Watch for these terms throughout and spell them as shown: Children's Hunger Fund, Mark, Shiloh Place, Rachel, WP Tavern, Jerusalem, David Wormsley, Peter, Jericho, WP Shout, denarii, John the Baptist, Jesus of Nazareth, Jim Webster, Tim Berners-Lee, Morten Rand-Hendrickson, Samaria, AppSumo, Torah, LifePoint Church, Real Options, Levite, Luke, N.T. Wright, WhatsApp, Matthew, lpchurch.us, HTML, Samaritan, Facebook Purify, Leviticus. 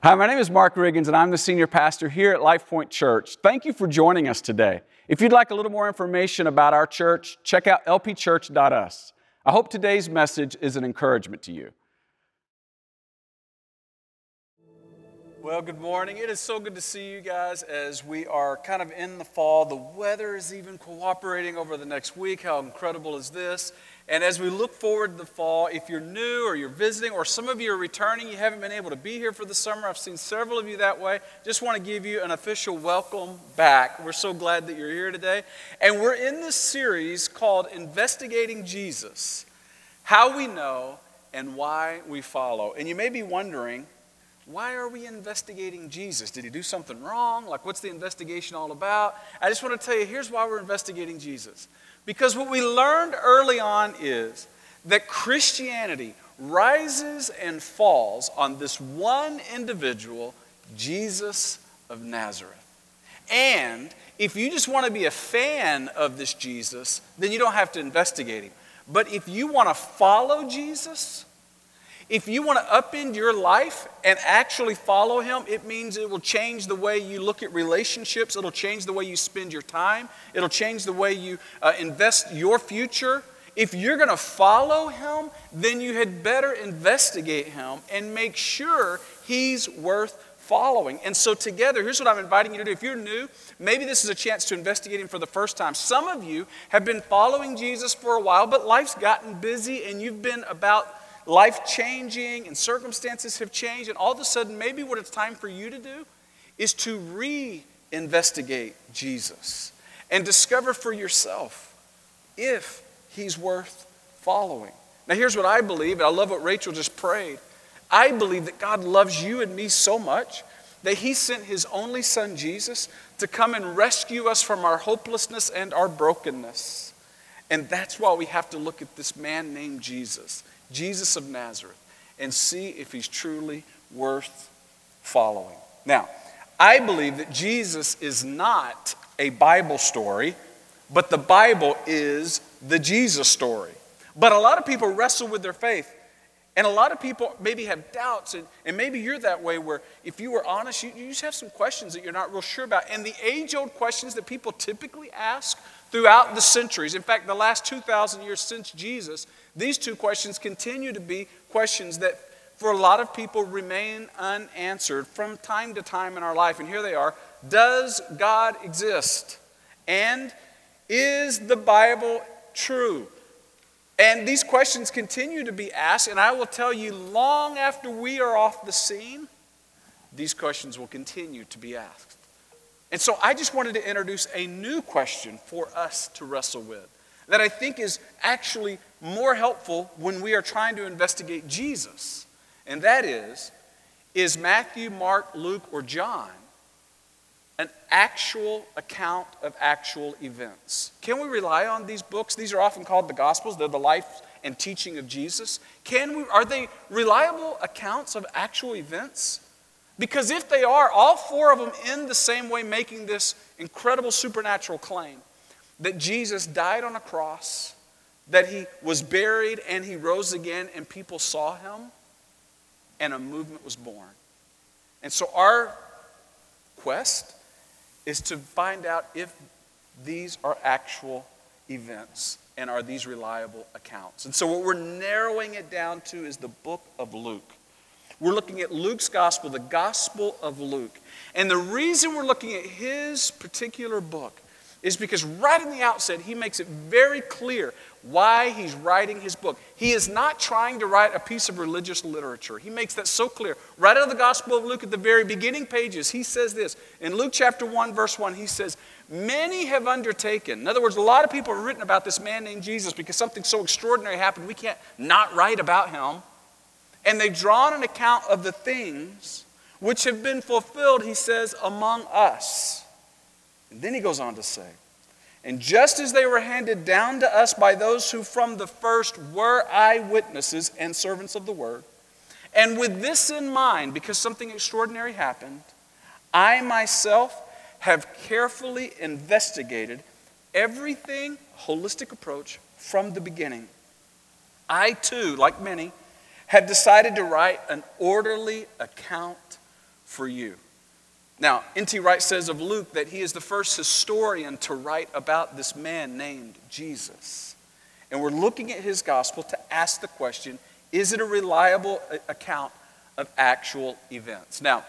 Hi, my name is Mark Riggins, and I'm the senior pastor here at LifePoint Church. Thank you for joining us today. If you'd like a little more information about our church, check out lpchurch.us. I hope today's message is an encouragement to you. Well, good morning. It is so good to see you guys as we are kind of in the fall. The weather is even cooperating over the next week. How incredible is this? And as we look forward to the fall, if you're new or you're visiting or some of you are returning, you haven't been able to be here for the summer. I've seen several of you that way. Just want to give you an official welcome back. We're so glad that you're here today. And we're in this series called Investigating Jesus, How We Know and Why We Follow. And you may be wondering, why are we investigating Jesus? Did he do something wrong? Like, what's the investigation all about? I just want to tell you, here's why we're investigating Jesus. Because what we learned early on is that Christianity rises and falls on this one individual, Jesus of Nazareth. And if you just want to be a fan of this Jesus, then you don't have to investigate him. But if you want to follow Jesus, if you want to upend your life and actually follow him, it means it will change the way you look at relationships. It'll change the way you spend your time. It'll change the way you invest your future. If you're going to follow him, then you had better investigate him and make sure he's worth following. And so together, here's what I'm inviting you to do. If you're new, maybe this is a chance to investigate him for the first time. Some of you have been following Jesus for a while, but life's gotten busy and you've been about life changing and circumstances have changed, and all of a sudden maybe what it's time for you to do is to reinvestigate Jesus and discover for yourself if he's worth following. Now here's what I believe, and I love what Rachel just prayed. I believe that God loves you and me so much that he sent his only son Jesus to come and rescue us from our hopelessness and our brokenness. And that's why we have to look at this man named Jesus, Jesus of Nazareth, and see if he's truly worth following. Now, I believe that Jesus is not a Bible story, but the Bible is the Jesus story. But a lot of people wrestle with their faith, and a lot of people maybe have doubts, and maybe you're that way where if you were honest, you just have some questions that you're not real sure about. And the age-old questions that people typically ask throughout the centuries, in fact, the last 2,000 years since Jesus, these two questions continue to be questions that for a lot of people remain unanswered from time to time in our life. And here they are. Does God exist? And is the Bible true? And these questions continue to be asked, and I will tell you, long after we are off the scene, these questions will continue to be asked. And so I just wanted to introduce a new question for us to wrestle with that I think is actually more helpful when we are trying to investigate Jesus. And that is Matthew, Mark, Luke, or John an actual account of actual events? Can we rely on these books? These are often called the Gospels. They're the life and teaching of Jesus. Are they reliable accounts of actual events? Because if they are, all four of them end the same way, making this incredible supernatural claim that Jesus died on a cross, that he was buried and he rose again and people saw him and a movement was born. And so our quest is to find out if these are actual events and are these reliable accounts. And so what we're narrowing it down to is the book of Luke. We're looking at Luke's gospel, the Gospel of Luke. And the reason we're looking at his particular book is because right in the outset, he makes it very clear why he's writing his book. He is not trying to write a piece of religious literature. He makes that so clear. Right out of the Gospel of Luke at the very beginning pages, he says this. In Luke chapter 1, verse 1, he says, many have undertaken. In other words, a lot of people have written about this man named Jesus because something so extraordinary happened, we can't not write about him. And they've drawn an account of the things which have been fulfilled, he says, among us. And then he goes on to say, and just as they were handed down to us by those who from the first were eyewitnesses and servants of the word, and with this in mind, because something extraordinary happened, I myself have carefully investigated everything, holistic approach, from the beginning. I too, like many, have decided to write an orderly account for you. Now, N.T. Wright says of Luke that he is the first historian to write about this man named Jesus. And we're looking at his gospel to ask the question, is it a reliable account of actual events? Now,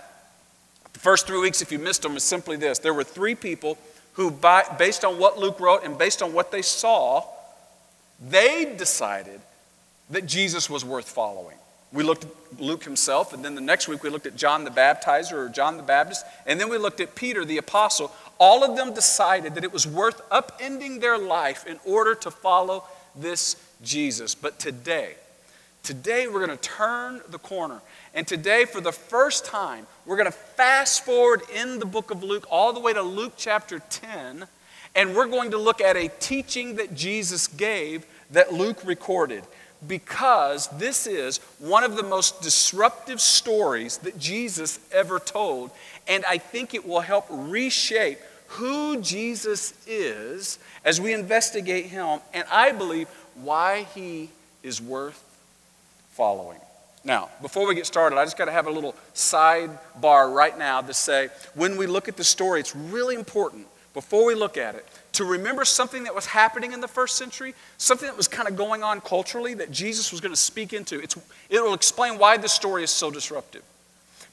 the first 3 weeks, if you missed them, is simply this. There were three people who, based on what Luke wrote and based on what they saw, they decided that Jesus was worth following. We looked at Luke himself, and then the next week we looked at John the Baptizer or John the Baptist, and then we looked at Peter the Apostle. All of them decided that it was worth upending their life in order to follow this Jesus. But today we're going to turn the corner. And today, for the first time, we're going to fast forward in the book of Luke all the way to Luke chapter 10, and we're going to look at a teaching that Jesus gave that Luke recorded, because this is one of the most disruptive stories that Jesus ever told, and I think it will help reshape who Jesus is as we investigate him, and I believe why he is worth following. Now, before we get started, I just got to have a little sidebar right now to say, when we look at the story, it's really important, before we look at it, to remember something that was happening in the first century, something that was kind of going on culturally that Jesus was going to speak into. It will explain why this story is so disruptive.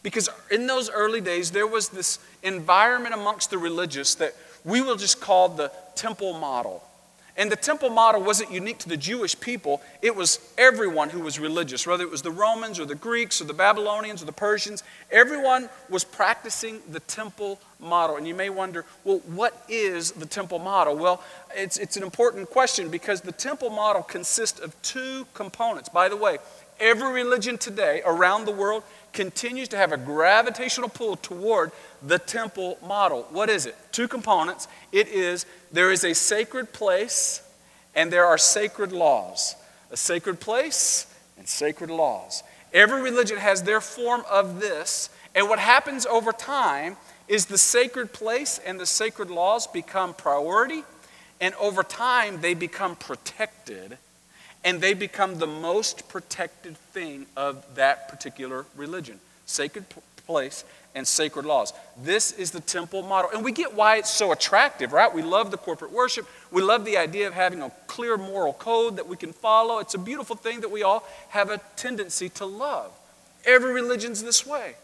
Because in those early days, there was this environment amongst the religious that we will just call the temple model. And the temple model wasn't unique to the Jewish people. It was everyone who was religious, whether it was the Romans or the Greeks or the Babylonians or the Persians. Everyone was practicing the temple model. And you may wonder, well, what is the temple model? Well, it's an important question, because the temple model consists of two components. By the way, every religion today around the world continues to have a gravitational pull toward the temple model. What is it? Two components. There is a sacred place and there are sacred laws. A sacred place and sacred laws. Every religion has their form of this, and what happens over time is the sacred place and the sacred laws become priority, and over time they become protected. And they become the most protected thing of that particular religion. Sacred place and sacred laws. This is the temple model. And we get why it's so attractive, right? We love the corporate worship. We love the idea of having a clear moral code that we can follow. It's a beautiful thing that we all have a tendency to love. Every religion's this way.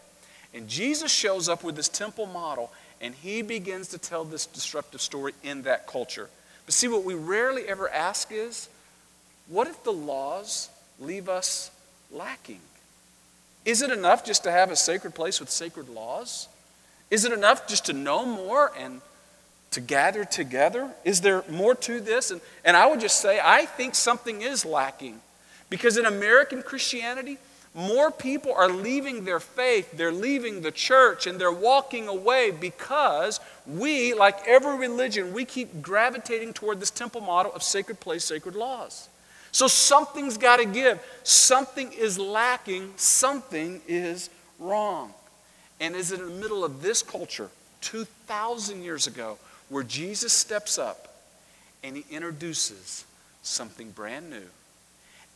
And Jesus shows up with this temple model, and he begins to tell this disruptive story in that culture. But see, what we rarely ever ask is, what if the laws leave us lacking? Is it enough just to have a sacred place with sacred laws? Is it enough just to know more and to gather together? Is there more to this? And I would just say, I think something is lacking. Because in American Christianity, more people are leaving their faith, they're leaving the church, and they're walking away because we, like every religion, we keep gravitating toward this temple model of sacred place, sacred laws. So something's got to give. Something is lacking. Something is wrong. And it's in the middle of this culture, 2,000 years ago, where Jesus steps up and he introduces something brand new.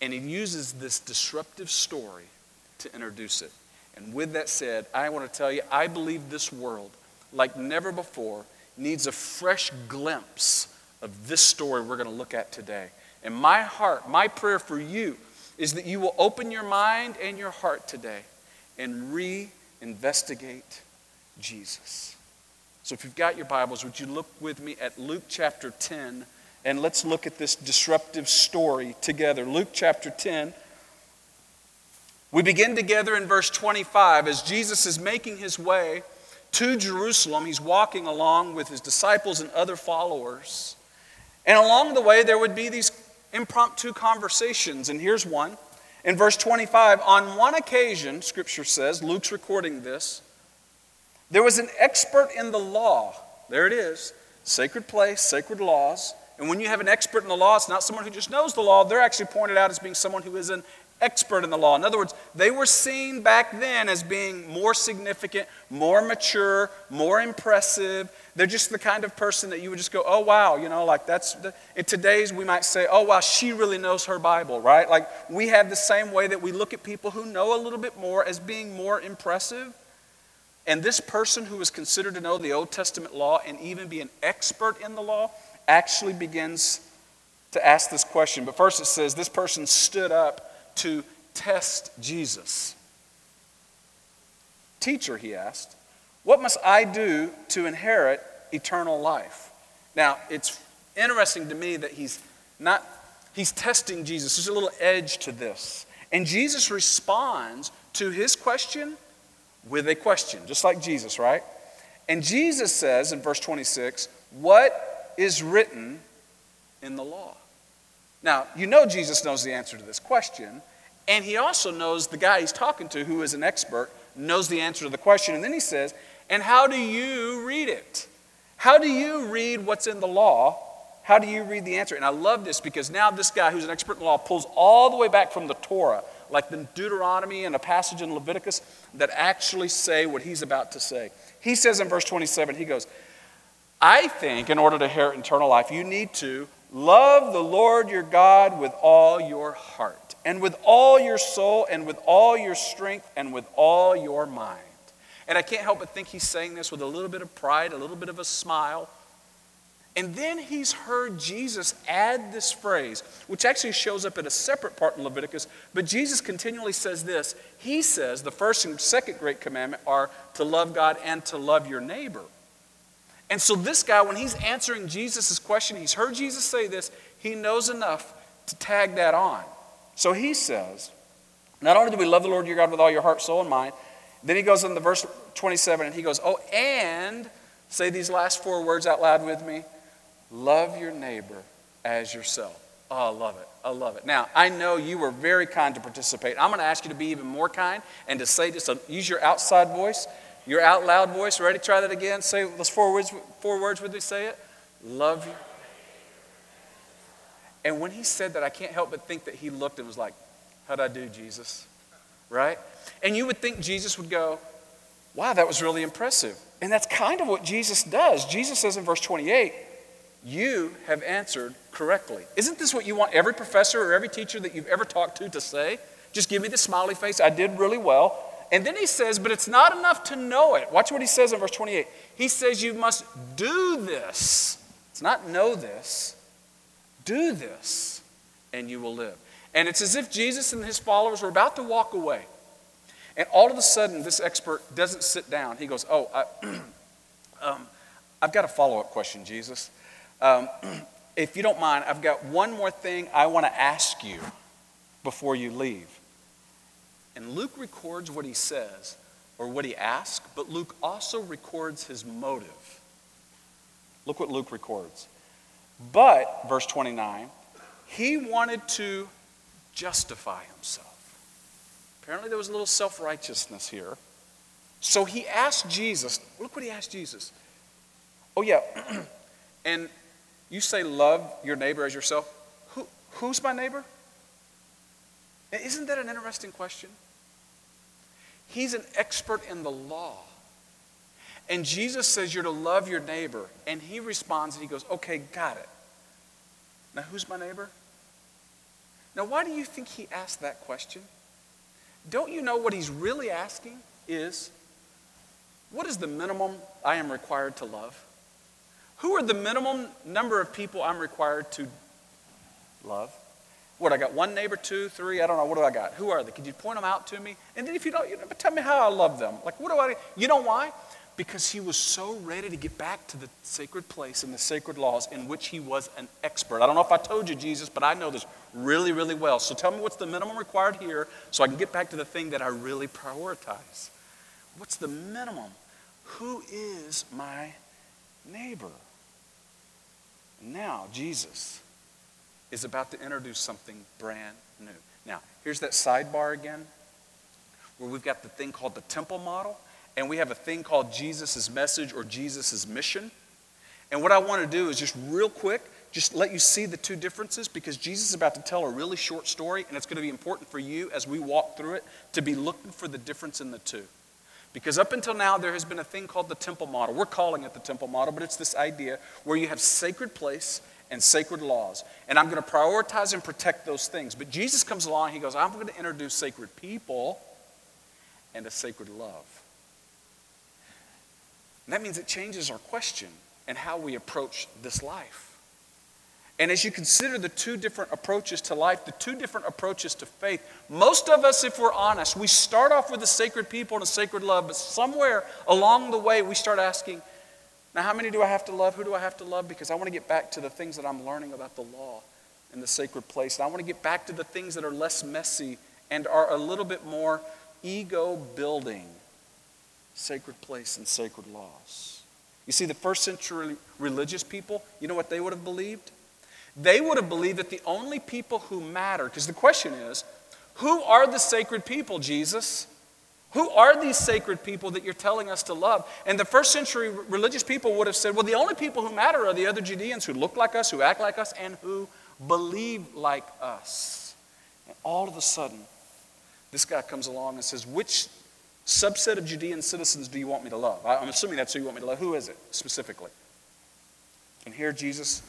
And he uses this disruptive story to introduce it. And with that said, I want to tell you, I believe this world, like never before, needs a fresh glimpse of this story we're going to look at today. And my heart, my prayer for you is that you will open your mind and your heart today and reinvestigate Jesus. So if you've got your Bibles, would you look with me at Luke chapter 10, and let's look at this disruptive story together. Luke chapter 10. We begin together in verse 25 as Jesus is making his way to Jerusalem. He's walking along with his disciples and other followers. And along the way, there would be these impromptu conversations. And here's one. In verse 25, on one occasion, Scripture says, Luke's recording this, there was an expert in the law. There it is. Sacred place, sacred laws. And when you have an expert in the law, it's not someone who just knows the law. They're actually pointed out as being someone who is an expert in the law. In other words, they were seen back then as being more significant, more mature, more impressive. They're just the kind of person that you would just go, oh, wow, you know, like that's, in today's we might say, oh, wow, she really knows her Bible, right? Like we have the same way that we look at people who know a little bit more as being more impressive. And this person who was considered to know the Old Testament law and even be an expert in the law actually begins to ask this question. But first it says, this person stood up to test Jesus. Teacher, he asked, what must I do to inherit eternal life? Now, it's interesting to me that he's testing Jesus. There's a little edge to this. And Jesus responds to his question with a question, just like Jesus, right? And Jesus says in verse 26, what is written in the law? Now, you know Jesus knows the answer to this question, and he also knows the guy he's talking to, who is an expert, knows the answer to the question. And then he says, and how do you read it? How do you read what's in the law? How do you read the answer? And I love this, because now this guy who's an expert in the law pulls all the way back from the Torah, like the Deuteronomy and a passage in Leviticus that actually say what he's about to say. He says in verse 27, he goes, I think in order to inherit eternal life, you need to love the Lord your God with all your heart and with all your soul and with all your strength and with all your mind. And I can't help but think he's saying this with a little bit of pride, a little bit of a smile. And then he's heard Jesus add this phrase, which actually shows up at a separate part in Leviticus, but Jesus continually says this. He says the first and second great commandment are to love God and to love your neighbor. And so this guy, when he's answering Jesus' question, he's heard Jesus say this, he knows enough to tag that on. So he says, not only do we love the Lord your God with all your heart, soul, and mind, then he goes on to verse 27 and he goes, oh, and say these last four words out loud with me. Love your neighbor as yourself. Oh, I love it. I love it. Now, I know you were very kind to participate. I'm going to ask you to be even more kind and to say this. Use your outside voice, your out loud voice. Ready? Try that again. Say those four words with me. Say it. Love you. And when he said that, I can't help but think that he looked and was like, how'd I do, Jesus? Right? And you would think Jesus would go, wow, that was really impressive. And that's kind of what Jesus does. Jesus says in verse 28, you have answered correctly. Isn't this what you want every professor or every teacher that you've ever talked to say? Just give me the smiley face. I did really well. And then he says, but it's not enough to know it. Watch what he says in verse 28. He says you must do this. It's not know this. Do this and you will live. And it's as if Jesus and his followers were about to walk away. And all of a sudden, this expert doesn't sit down. He goes, oh, I've got a follow-up question, Jesus. If you don't mind, I've got one more thing I want to ask you before you leave. And Luke records what he says or what he asks, but Luke also records his motive. Look what Luke records. But, verse 29, he wanted to justify himself. Apparently there was a little self-righteousness here. So he asked Jesus, look what he asked Jesus. Oh yeah, and you say love your neighbor as yourself. Who's my neighbor? Isn't that an interesting question? He's an expert in the law. And Jesus says you're to love your neighbor. And he responds and he goes, okay, got it. Now who's my neighbor? Now why do you think he asked that question? Don't you know what he's really asking is, what is the minimum I am required to love? Who are the minimum number of people I'm required to love? What, I got one neighbor, two, three, I don't know, what do I got? Who are they? Could you point them out to me? And then if you don't, tell me how I love them. Like, what do I do? You know why? Because he was so ready to get back to the sacred place and the sacred laws in which he was an expert. I don't know if I told you, Jesus, but I know this really, really well. So tell me what's the minimum required here so I can get back to the thing that I really prioritize. What's the minimum? Who is my neighbor? Now Jesus is about to introduce something brand new. Now, here's that sidebar again where we've got the thing called the temple model, and we have a thing called Jesus' message or Jesus' mission. And what I want to do is just real quick, just let you see the two differences, because Jesus is about to tell a really short story, and it's going to be important for you as we walk through it to be looking for the difference in the two. Because up until now, there has been a thing called the temple model. We're calling it the temple model, but it's this idea where you have sacred place and sacred laws. And I'm going to prioritize and protect those things. But Jesus comes along, he goes, I'm going to introduce sacred people and a sacred love. And that means it changes our question and how we approach this life. And as you consider the two different approaches to life, the two different approaches to faith, most of us, if we're honest, we start off with a sacred people and a sacred love, but somewhere along the way we start asking, now how many do I have to love? Who do I have to love? Because I want to get back to the things that I'm learning about the law and the sacred place. And I want to get back to the things that are less messy and are a little bit more ego-building, sacred place and sacred laws. You see, the first century religious people, you know what they would have believed? They would have believed that the only people who matter, because the question is, who are the sacred people, Jesus? Who are these sacred people that you're telling us to love? And the first century religious people would have said, well, the only people who matter are the other Judeans who look like us, who act like us, and who believe like us. And all of a sudden, this guy comes along and says, which subset of Judean citizens do you want me to love? I'm assuming that's who you want me to love. Who is it specifically? And here Jesus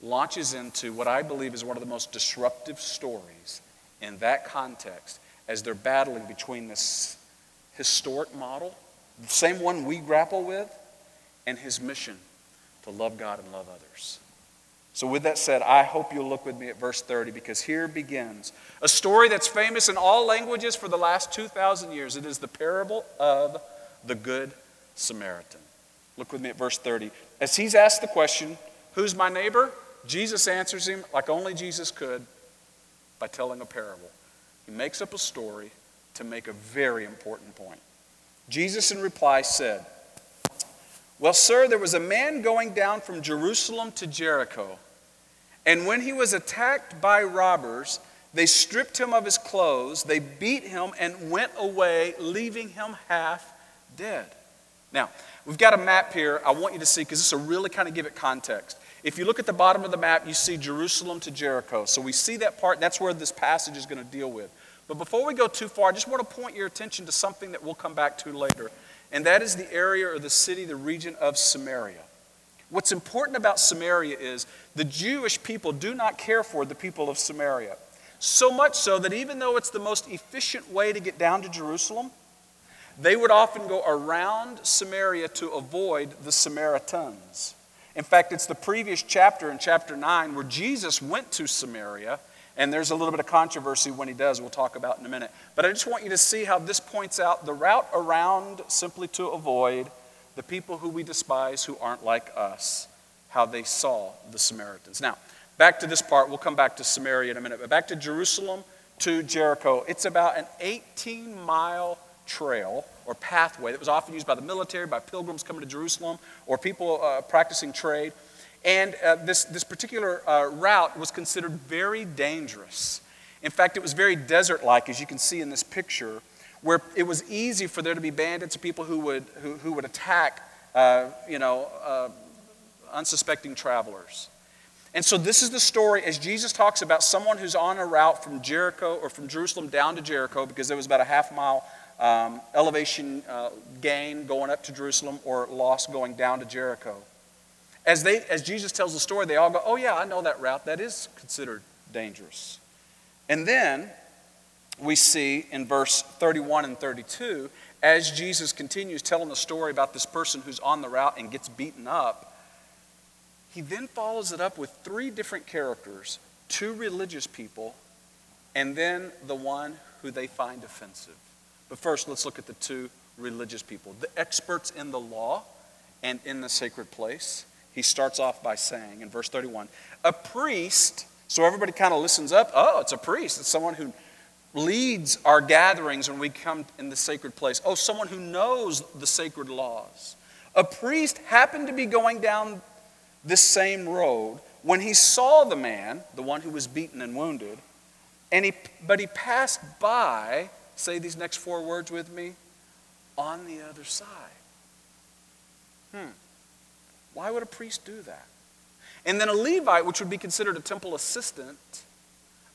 launches into what I believe is one of the most disruptive stories in that context as they're battling between this historic model, the same one we grapple with, and his mission to love God and love others. So with that said, I hope you'll look with me at verse 30, because here begins a story that's famous in all languages for the last 2,000 years. It is the parable of the Good Samaritan. Look with me at verse 30. As he's asked the question, who's my neighbor? Jesus answers him like only Jesus could, by telling a parable. He makes up a story to make a very important point. Jesus in reply said, well, sir, there was a man going down from Jerusalem to Jericho. And when he was attacked by robbers, they stripped him of his clothes, they beat him, and went away, leaving him half dead. Now, we've got a map here I want you to see, because this will really kind of give it context. If you look at the bottom of the map, you see Jerusalem to Jericho. So we see that part, and that's where this passage is going to deal with. But before we go too far, I just want to point your attention to something that we'll come back to later. And that is the area or the city, the region of Samaria. What's important about Samaria is the Jewish people do not care for the people of Samaria. So much so that even though it's the most efficient way to get down to Jerusalem, they would often go around Samaria to avoid the Samaritans. In fact, it's the previous chapter, in chapter 9, where Jesus went to Samaria, and there's a little bit of controversy when he does, we'll talk about in a minute. But I just want you to see how this points out the route around simply to avoid the people who we despise, who aren't like us, how they saw the Samaritans. Now, back to this part, we'll come back to Samaria in a minute, but back to Jerusalem to Jericho. It's about an 18-mile trail or pathway that was often used by the military, by pilgrims coming to Jerusalem, or people practicing trade. And this particular route was considered very dangerous. In fact, it was very desert-like, as you can see in this picture, where it was easy for there to be bandits or people who would attack, unsuspecting travelers. And so this is the story as Jesus talks about someone who's on a route from Jericho or from Jerusalem down to Jericho, because there was about a half-mile elevation gain going up to Jerusalem, or loss going down to Jericho. As Jesus tells the story, they all go, oh yeah, I know that route. That is considered dangerous. And then we see in verse 31 and 32, as Jesus continues telling the story about this person who's on the route and gets beaten up, he then follows it up with three different characters, two religious people, and then the one who they find offensive. But first, let's look at the two religious people, the experts in the law and in the sacred place. He starts off by saying, in verse 31, a priest, so everybody kind of listens up, oh, it's a priest. It's someone who leads our gatherings when we come in the sacred place. Oh, someone who knows the sacred laws. A priest happened to be going down this same road when he saw the man, the one who was beaten and wounded, but he passed by. Say these next four words with me, on the other side. Why would a priest do that? And then a Levite, which would be considered a temple assistant,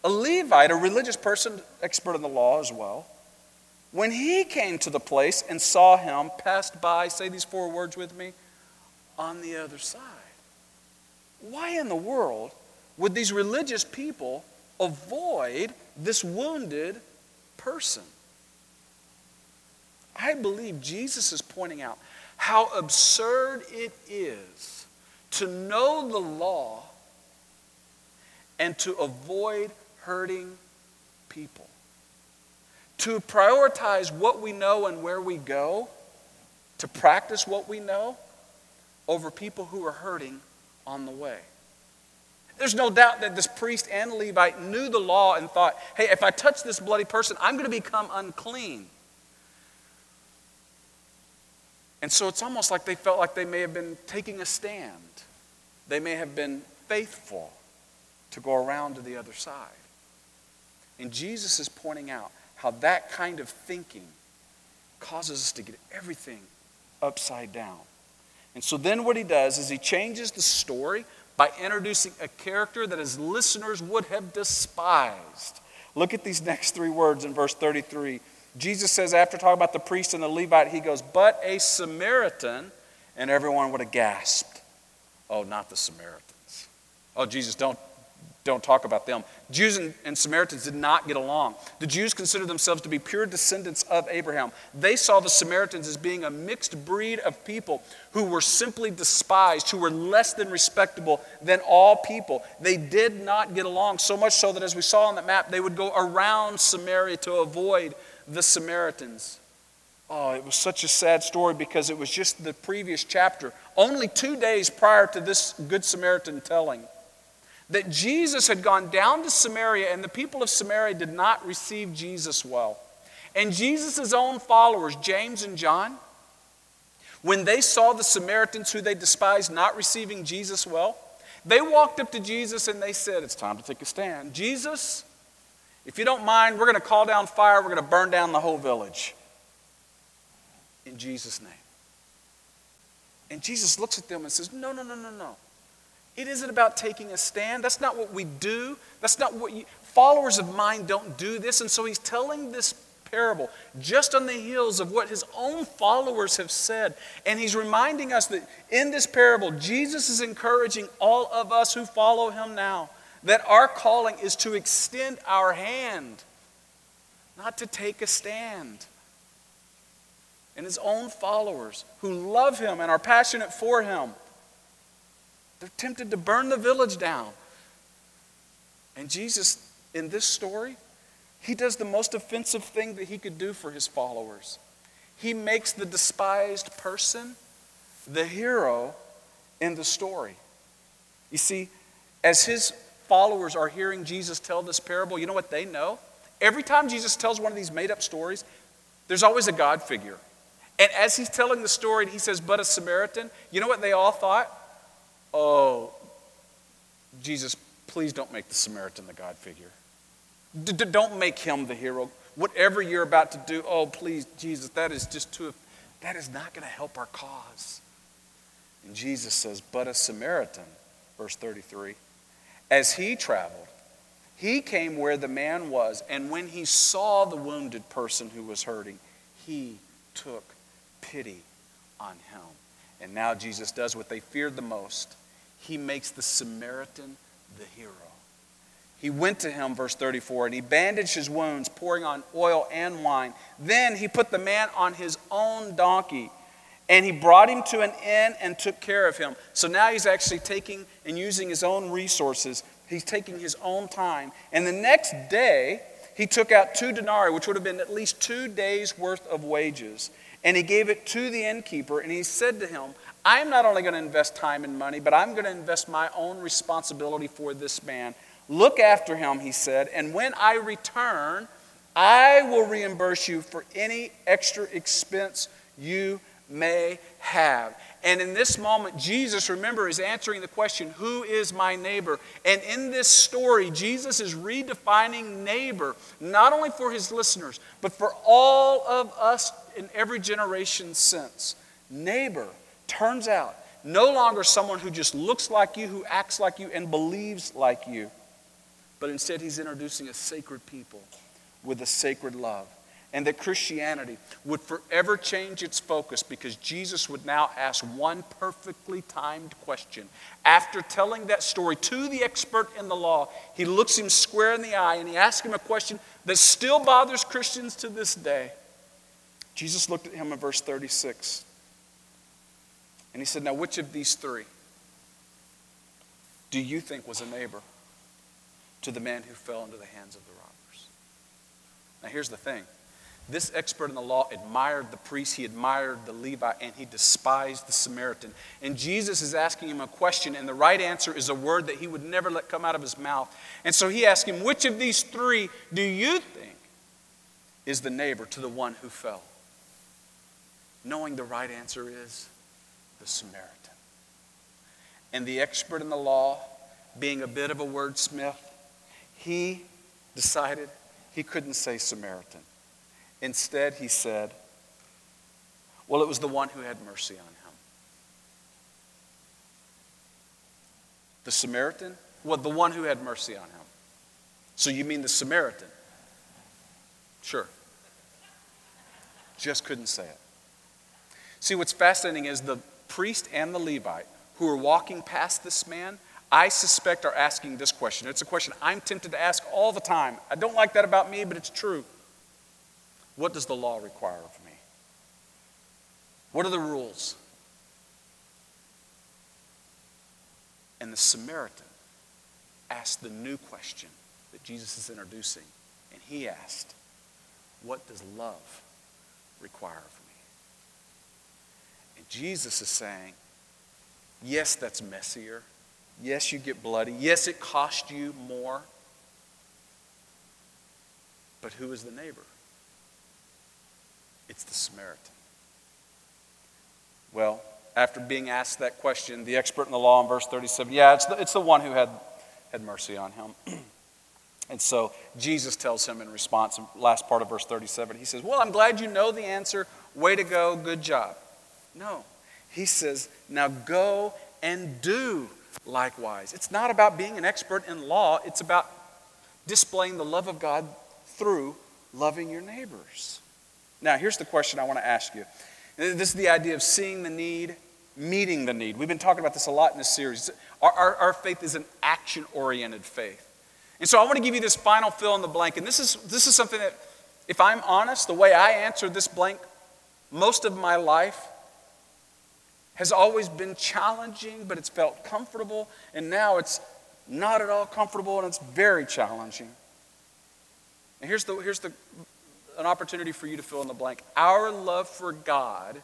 a Levite, a religious person, expert in the law as well, when he came to the place and saw him, passed by, say these four words with me, on the other side. Why in the world would these religious people avoid this wounded person? I believe Jesus is pointing out how absurd it is to know the law and to avoid hurting people. To prioritize what we know and where we go, to practice what we know, over people who are hurting on the way. There's no doubt that this priest and Levite knew the law and thought, hey, if I touch this bloody person, I'm going to become unclean. And so it's almost like they felt like they may have been taking a stand. They may have been faithful to go around to the other side. And Jesus is pointing out how that kind of thinking causes us to get everything upside down. And so then what he does is he changes the story by introducing a character that his listeners would have despised. Look at these next three words in verse 33. Jesus says, after talking about the priest and the Levite, he goes, but a Samaritan, and everyone would have gasped. Oh, not the Samaritans. Oh, Jesus, don't talk about them. Jews and Samaritans did not get along. The Jews considered themselves to be pure descendants of Abraham. They saw the Samaritans as being a mixed breed of people who were simply despised, who were less than respectable than all people. They did not get along, so much so that as we saw on that map, they would go around Samaria to avoid the Samaritans. Oh, it was such a sad story because it was just the previous chapter, only 2 days prior to this Good Samaritan telling, that Jesus had gone down to Samaria and the people of Samaria did not receive Jesus well. And Jesus' own followers, James and John, when they saw the Samaritans who they despised not receiving Jesus well, they walked up to Jesus and they said, it's time to take a stand. Jesus, if you don't mind, we're going to call down fire, we're going to burn down the whole village. In Jesus' name. And Jesus looks at them and says, no. It isn't about taking a stand. That's not what we do. That's not what followers of mine don't do this. And so he's telling this parable just on the heels of what his own followers have said. And he's reminding us that in this parable, Jesus is encouraging all of us who follow him now that our calling is to extend our hand, not to take a stand. And his own followers who love him and are passionate for him, they're tempted to burn the village down. And Jesus, in this story, he does the most offensive thing that he could do for his followers. He makes the despised person the hero in the story. You see, as his followers are hearing Jesus tell this parable, you know what they know? Every time Jesus tells one of these made-up stories, there's always a God figure. And as he's telling the story, he says, but a Samaritan, you know what they all thought? Oh, Jesus, please don't make the Samaritan the God figure. Don't make him the hero. Whatever you're about to do, oh, please, Jesus, that is not going to help our cause. And Jesus says, but a Samaritan, verse 33, as he traveled, he came where the man was, and when he saw the wounded person who was hurting, he took pity on him. And now Jesus does what they feared the most. He makes the Samaritan the hero. He went to him, verse 34, and he bandaged his wounds, pouring on oil and wine. Then he put the man on his own donkey, and he brought him to an inn and took care of him. So now he's actually taking and using his own resources. He's taking his own time. And the next day, he took out 2 denarii, which would have been at least 2 days' worth of wages. And he gave it to the innkeeper, and he said to him, I'm not only going to invest time and money, but I'm going to invest my own responsibility for this man. Look after him, he said, and when I return, I will reimburse you for any extra expense you may have. And in this moment, Jesus, remember, is answering the question, who is my neighbor? And in this story, Jesus is redefining neighbor, not only for his listeners, but for all of us in every generation since. Neighbor, turns out, no longer someone who just looks like you, who acts like you, and believes like you. But instead, he's introducing a sacred people with a sacred love. And that Christianity would forever change its focus because Jesus would now ask one perfectly timed question. After telling that story to the expert in the law, he looks him square in the eye and he asks him a question that still bothers Christians to this day. Jesus looked at him in verse 36 And he said, now which of these three do you think was a neighbor to the man who fell into the hands of the robbers? Now here's the thing. This expert in the law admired the priest, he admired the Levite, and he despised the Samaritan. And Jesus is asking him a question, and the right answer is a word that he would never let come out of his mouth. And so he asked him, which of these three do you think is the neighbor to the one who fell? Knowing the right answer is the Samaritan. And the expert in the law, being a bit of a wordsmith, he decided he couldn't say Samaritan. Instead, he said, well, it was the one who had mercy on him. The Samaritan? Well, the one who had mercy on him. So you mean the Samaritan? Sure. Just couldn't say it. See, what's fascinating is the priest and the Levite who are walking past this man, I suspect are asking this question. It's a question I'm tempted to ask all the time. I don't like that about me, but it's true. What does the law require of me? What are the rules? And the Samaritan asked the new question that Jesus is introducing. And he asked, what does love require of me? And Jesus is saying, yes, that's messier. Yes, you get bloody. Yes, it costs you more. But who is the neighbor? It's the Samaritan. Well, after being asked that question, the expert in the law in verse 37, it's the one who had mercy on him. And so Jesus tells him in response, in last part of verse 37, he says, well, I'm glad you know the answer. Way to go. Good job. No. He says, now go and do likewise. It's not about being an expert in law. It's about displaying the love of God through loving your neighbors. Now, here's the question I want to ask you. This is the idea of seeing the need, meeting the need. We've been talking about this a lot in this series. Our faith is an action-oriented faith. And so I want to give you this final fill in the blank. And this is something that, if I'm honest, the way I answered this blank most of my life has always been challenging, but it's felt comfortable. And now it's not at all comfortable, and it's very challenging. And here's an opportunity for you to fill in the blank. Our love for God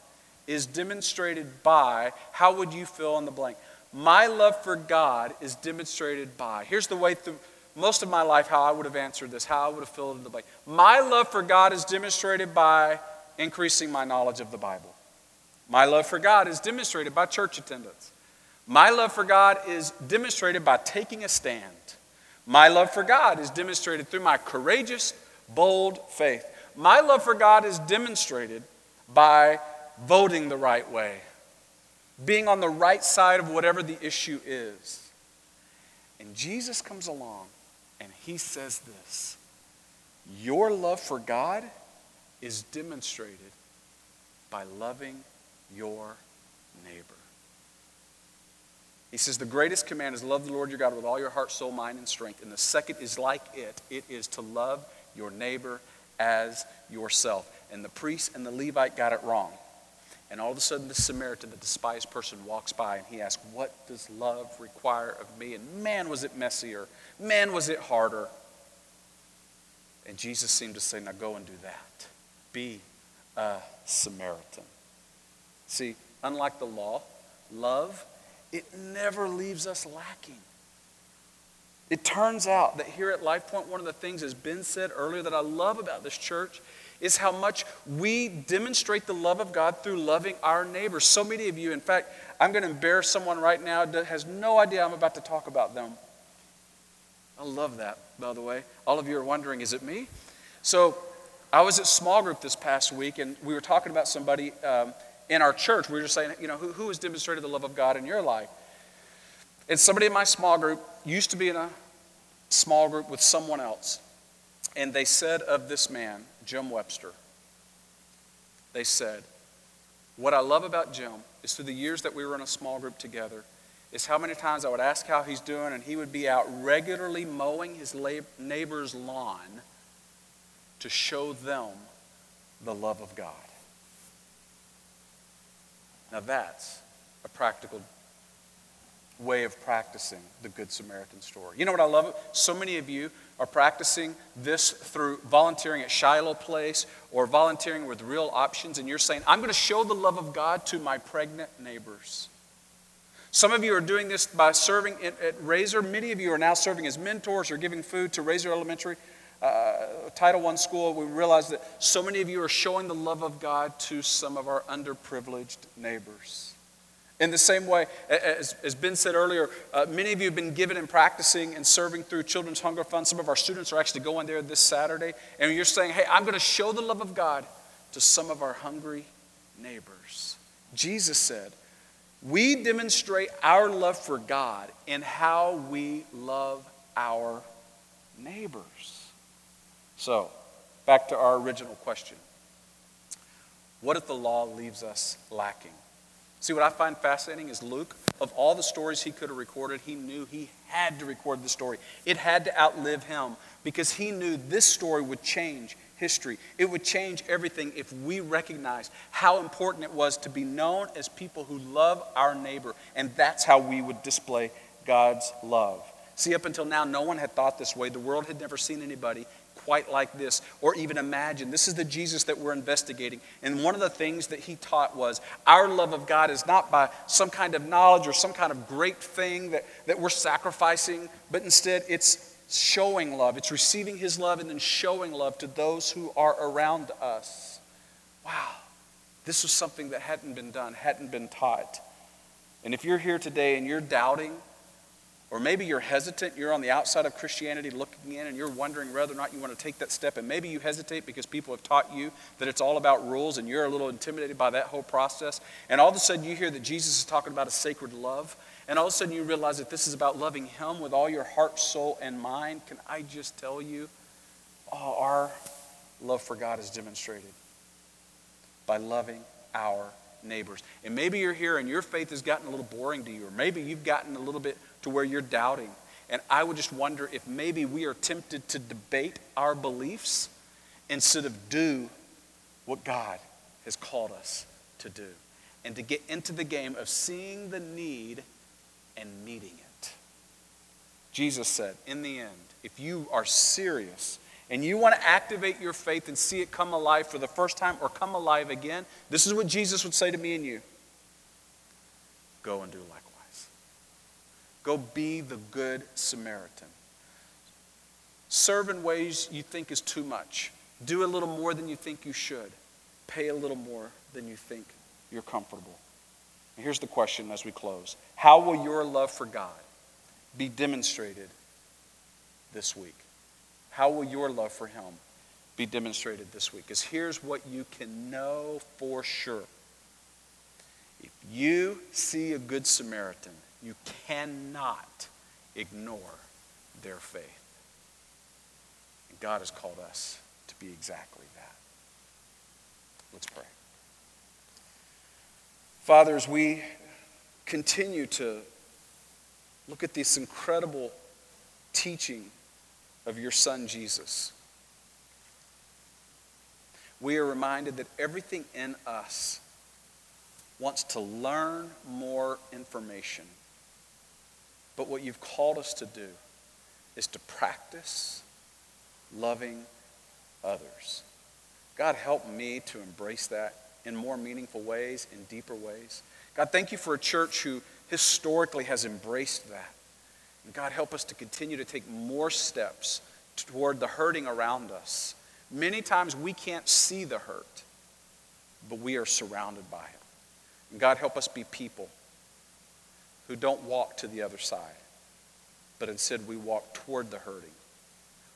is demonstrated by, how would you fill in the blank? My love for God is demonstrated by, here's the way through most of my life how I would have answered this, how I would have filled in the blank. My love for God is demonstrated by increasing my knowledge of the Bible. My love for God is demonstrated by church attendance. My love for God is demonstrated by taking a stand. My love for God is demonstrated through my courageous, bold faith. My love for God is demonstrated by voting the right way, being on the right side of whatever the issue is. And Jesus comes along and he says this, your love for God is demonstrated by loving your neighbor. He says the greatest command is love the Lord your God with all your heart, soul, mind, and strength. And the second is like it. It is to love your neighbor as yourself. And the priest and the Levite got it wrong. And all of a sudden the Samaritan, the despised person, walks by and he asks, what does love require of me? And man, was it messier. Man, was it harder. And Jesus seemed to say, now go and do that. Be a Samaritan. See, unlike the law, love, it never leaves us lacking. It turns out that here at LifePoint, one of the things, as Ben said earlier, that I love about this church is how much we demonstrate the love of God through loving our neighbors. So many of you, in fact, I'm going to embarrass someone right now that has no idea I'm about to talk about them. I love that, by the way. All of you are wondering, is it me? So I was at small group this past week, and we were talking about somebody in our church. We were just saying, you know, who has demonstrated the love of God in your life? And somebody in my small group used to be in a small group with someone else. And they said of this man, Jim Webster, they said, what I love about Jim is through the years that we were in a small group together is how many times I would ask how he's doing and he would be out regularly mowing his neighbor's lawn to show them the love of God. Now that's a practical way of practicing the Good Samaritan story. You know what I love? So many of you are practicing this through volunteering at Shiloh Place or volunteering with Real Options, and you're saying, I'm going to show the love of God to my pregnant neighbors. Some of you are doing this by serving at Razor. Many of you are now serving as mentors or giving food to Razor Elementary, Title I school. We realize that so many of you are showing the love of God to some of our underprivileged neighbors. In the same way, as Ben said earlier, many of you have been given and practicing and serving through Children's Hunger Fund. Some of our students are actually going there this Saturday. And you're saying, hey, I'm going to show the love of God to some of our hungry neighbors. Jesus said, we demonstrate our love for God in how we love our neighbors. So, back to our original question. What if the law leaves us lacking? See, what I find fascinating is Luke, of all the stories he could have recorded, he knew he had to record the story. It had to outlive him because he knew this story would change history. It would change everything if we recognized how important it was to be known as people who love our neighbor, and that's how we would display God's love. See, up until now, no one had thought this way. The world had never seen anybody quite like this, or even imagine. This is the Jesus that we're investigating. And one of the things that he taught was our love of God is not by some kind of knowledge or some kind of great thing that we're sacrificing, but instead it's showing love. It's receiving his love and then showing love to those who are around us. Wow, this was something that hadn't been done, hadn't been taught. And if you're here today and you're doubting, or maybe you're hesitant, you're on the outside of Christianity looking in and you're wondering whether or not you want to take that step. And maybe you hesitate because people have taught you that it's all about rules and you're a little intimidated by that whole process. And all of a sudden you hear that Jesus is talking about a sacred love. And all of a sudden you realize that this is about loving him with all your heart, soul, and mind. Can I just tell you, our love for God is demonstrated by loving our neighbors. And maybe you're here and your faith has gotten a little boring to you, or maybe you've gotten a little bit to where you're doubting. And I would just wonder if maybe we are tempted to debate our beliefs instead of do what God has called us to do, and to get into the game of seeing the need and meeting it. Jesus said, in the end, if you are serious and you want to activate your faith and see it come alive for the first time or come alive again, this is what Jesus would say to me and you. Go and do likewise. Go be the Good Samaritan. Serve in ways you think is too much. Do a little more than you think you should. Pay a little more than you think you're comfortable. And here's the question as we close. How will your love for God be demonstrated this week? How will your love for him be demonstrated this week? Because here's what you can know for sure. If you see a Good Samaritan, you cannot ignore their faith. And God has called us to be exactly that. Let's pray. Father, as we continue to look at this incredible teaching of your Son, Jesus, we are reminded that everything in us wants to learn more information. But what you've called us to do is to practice loving others. God, help me to embrace that in more meaningful ways, in deeper ways. God, thank you for a church who historically has embraced that. And God, help us to continue to take more steps toward the hurting around us. Many times we can't see the hurt, but we are surrounded by it. And God, help us be people who don't walk to the other side, but instead we walk toward the hurting.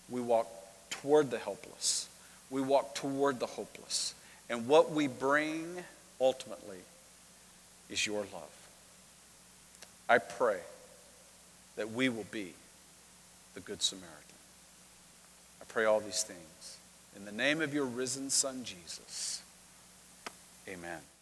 We walk toward the helpless. We walk toward the hopeless. And what we bring ultimately is your love. I pray that we will be the Good Samaritan. I pray all these things in the name of your risen Son, Jesus. Amen.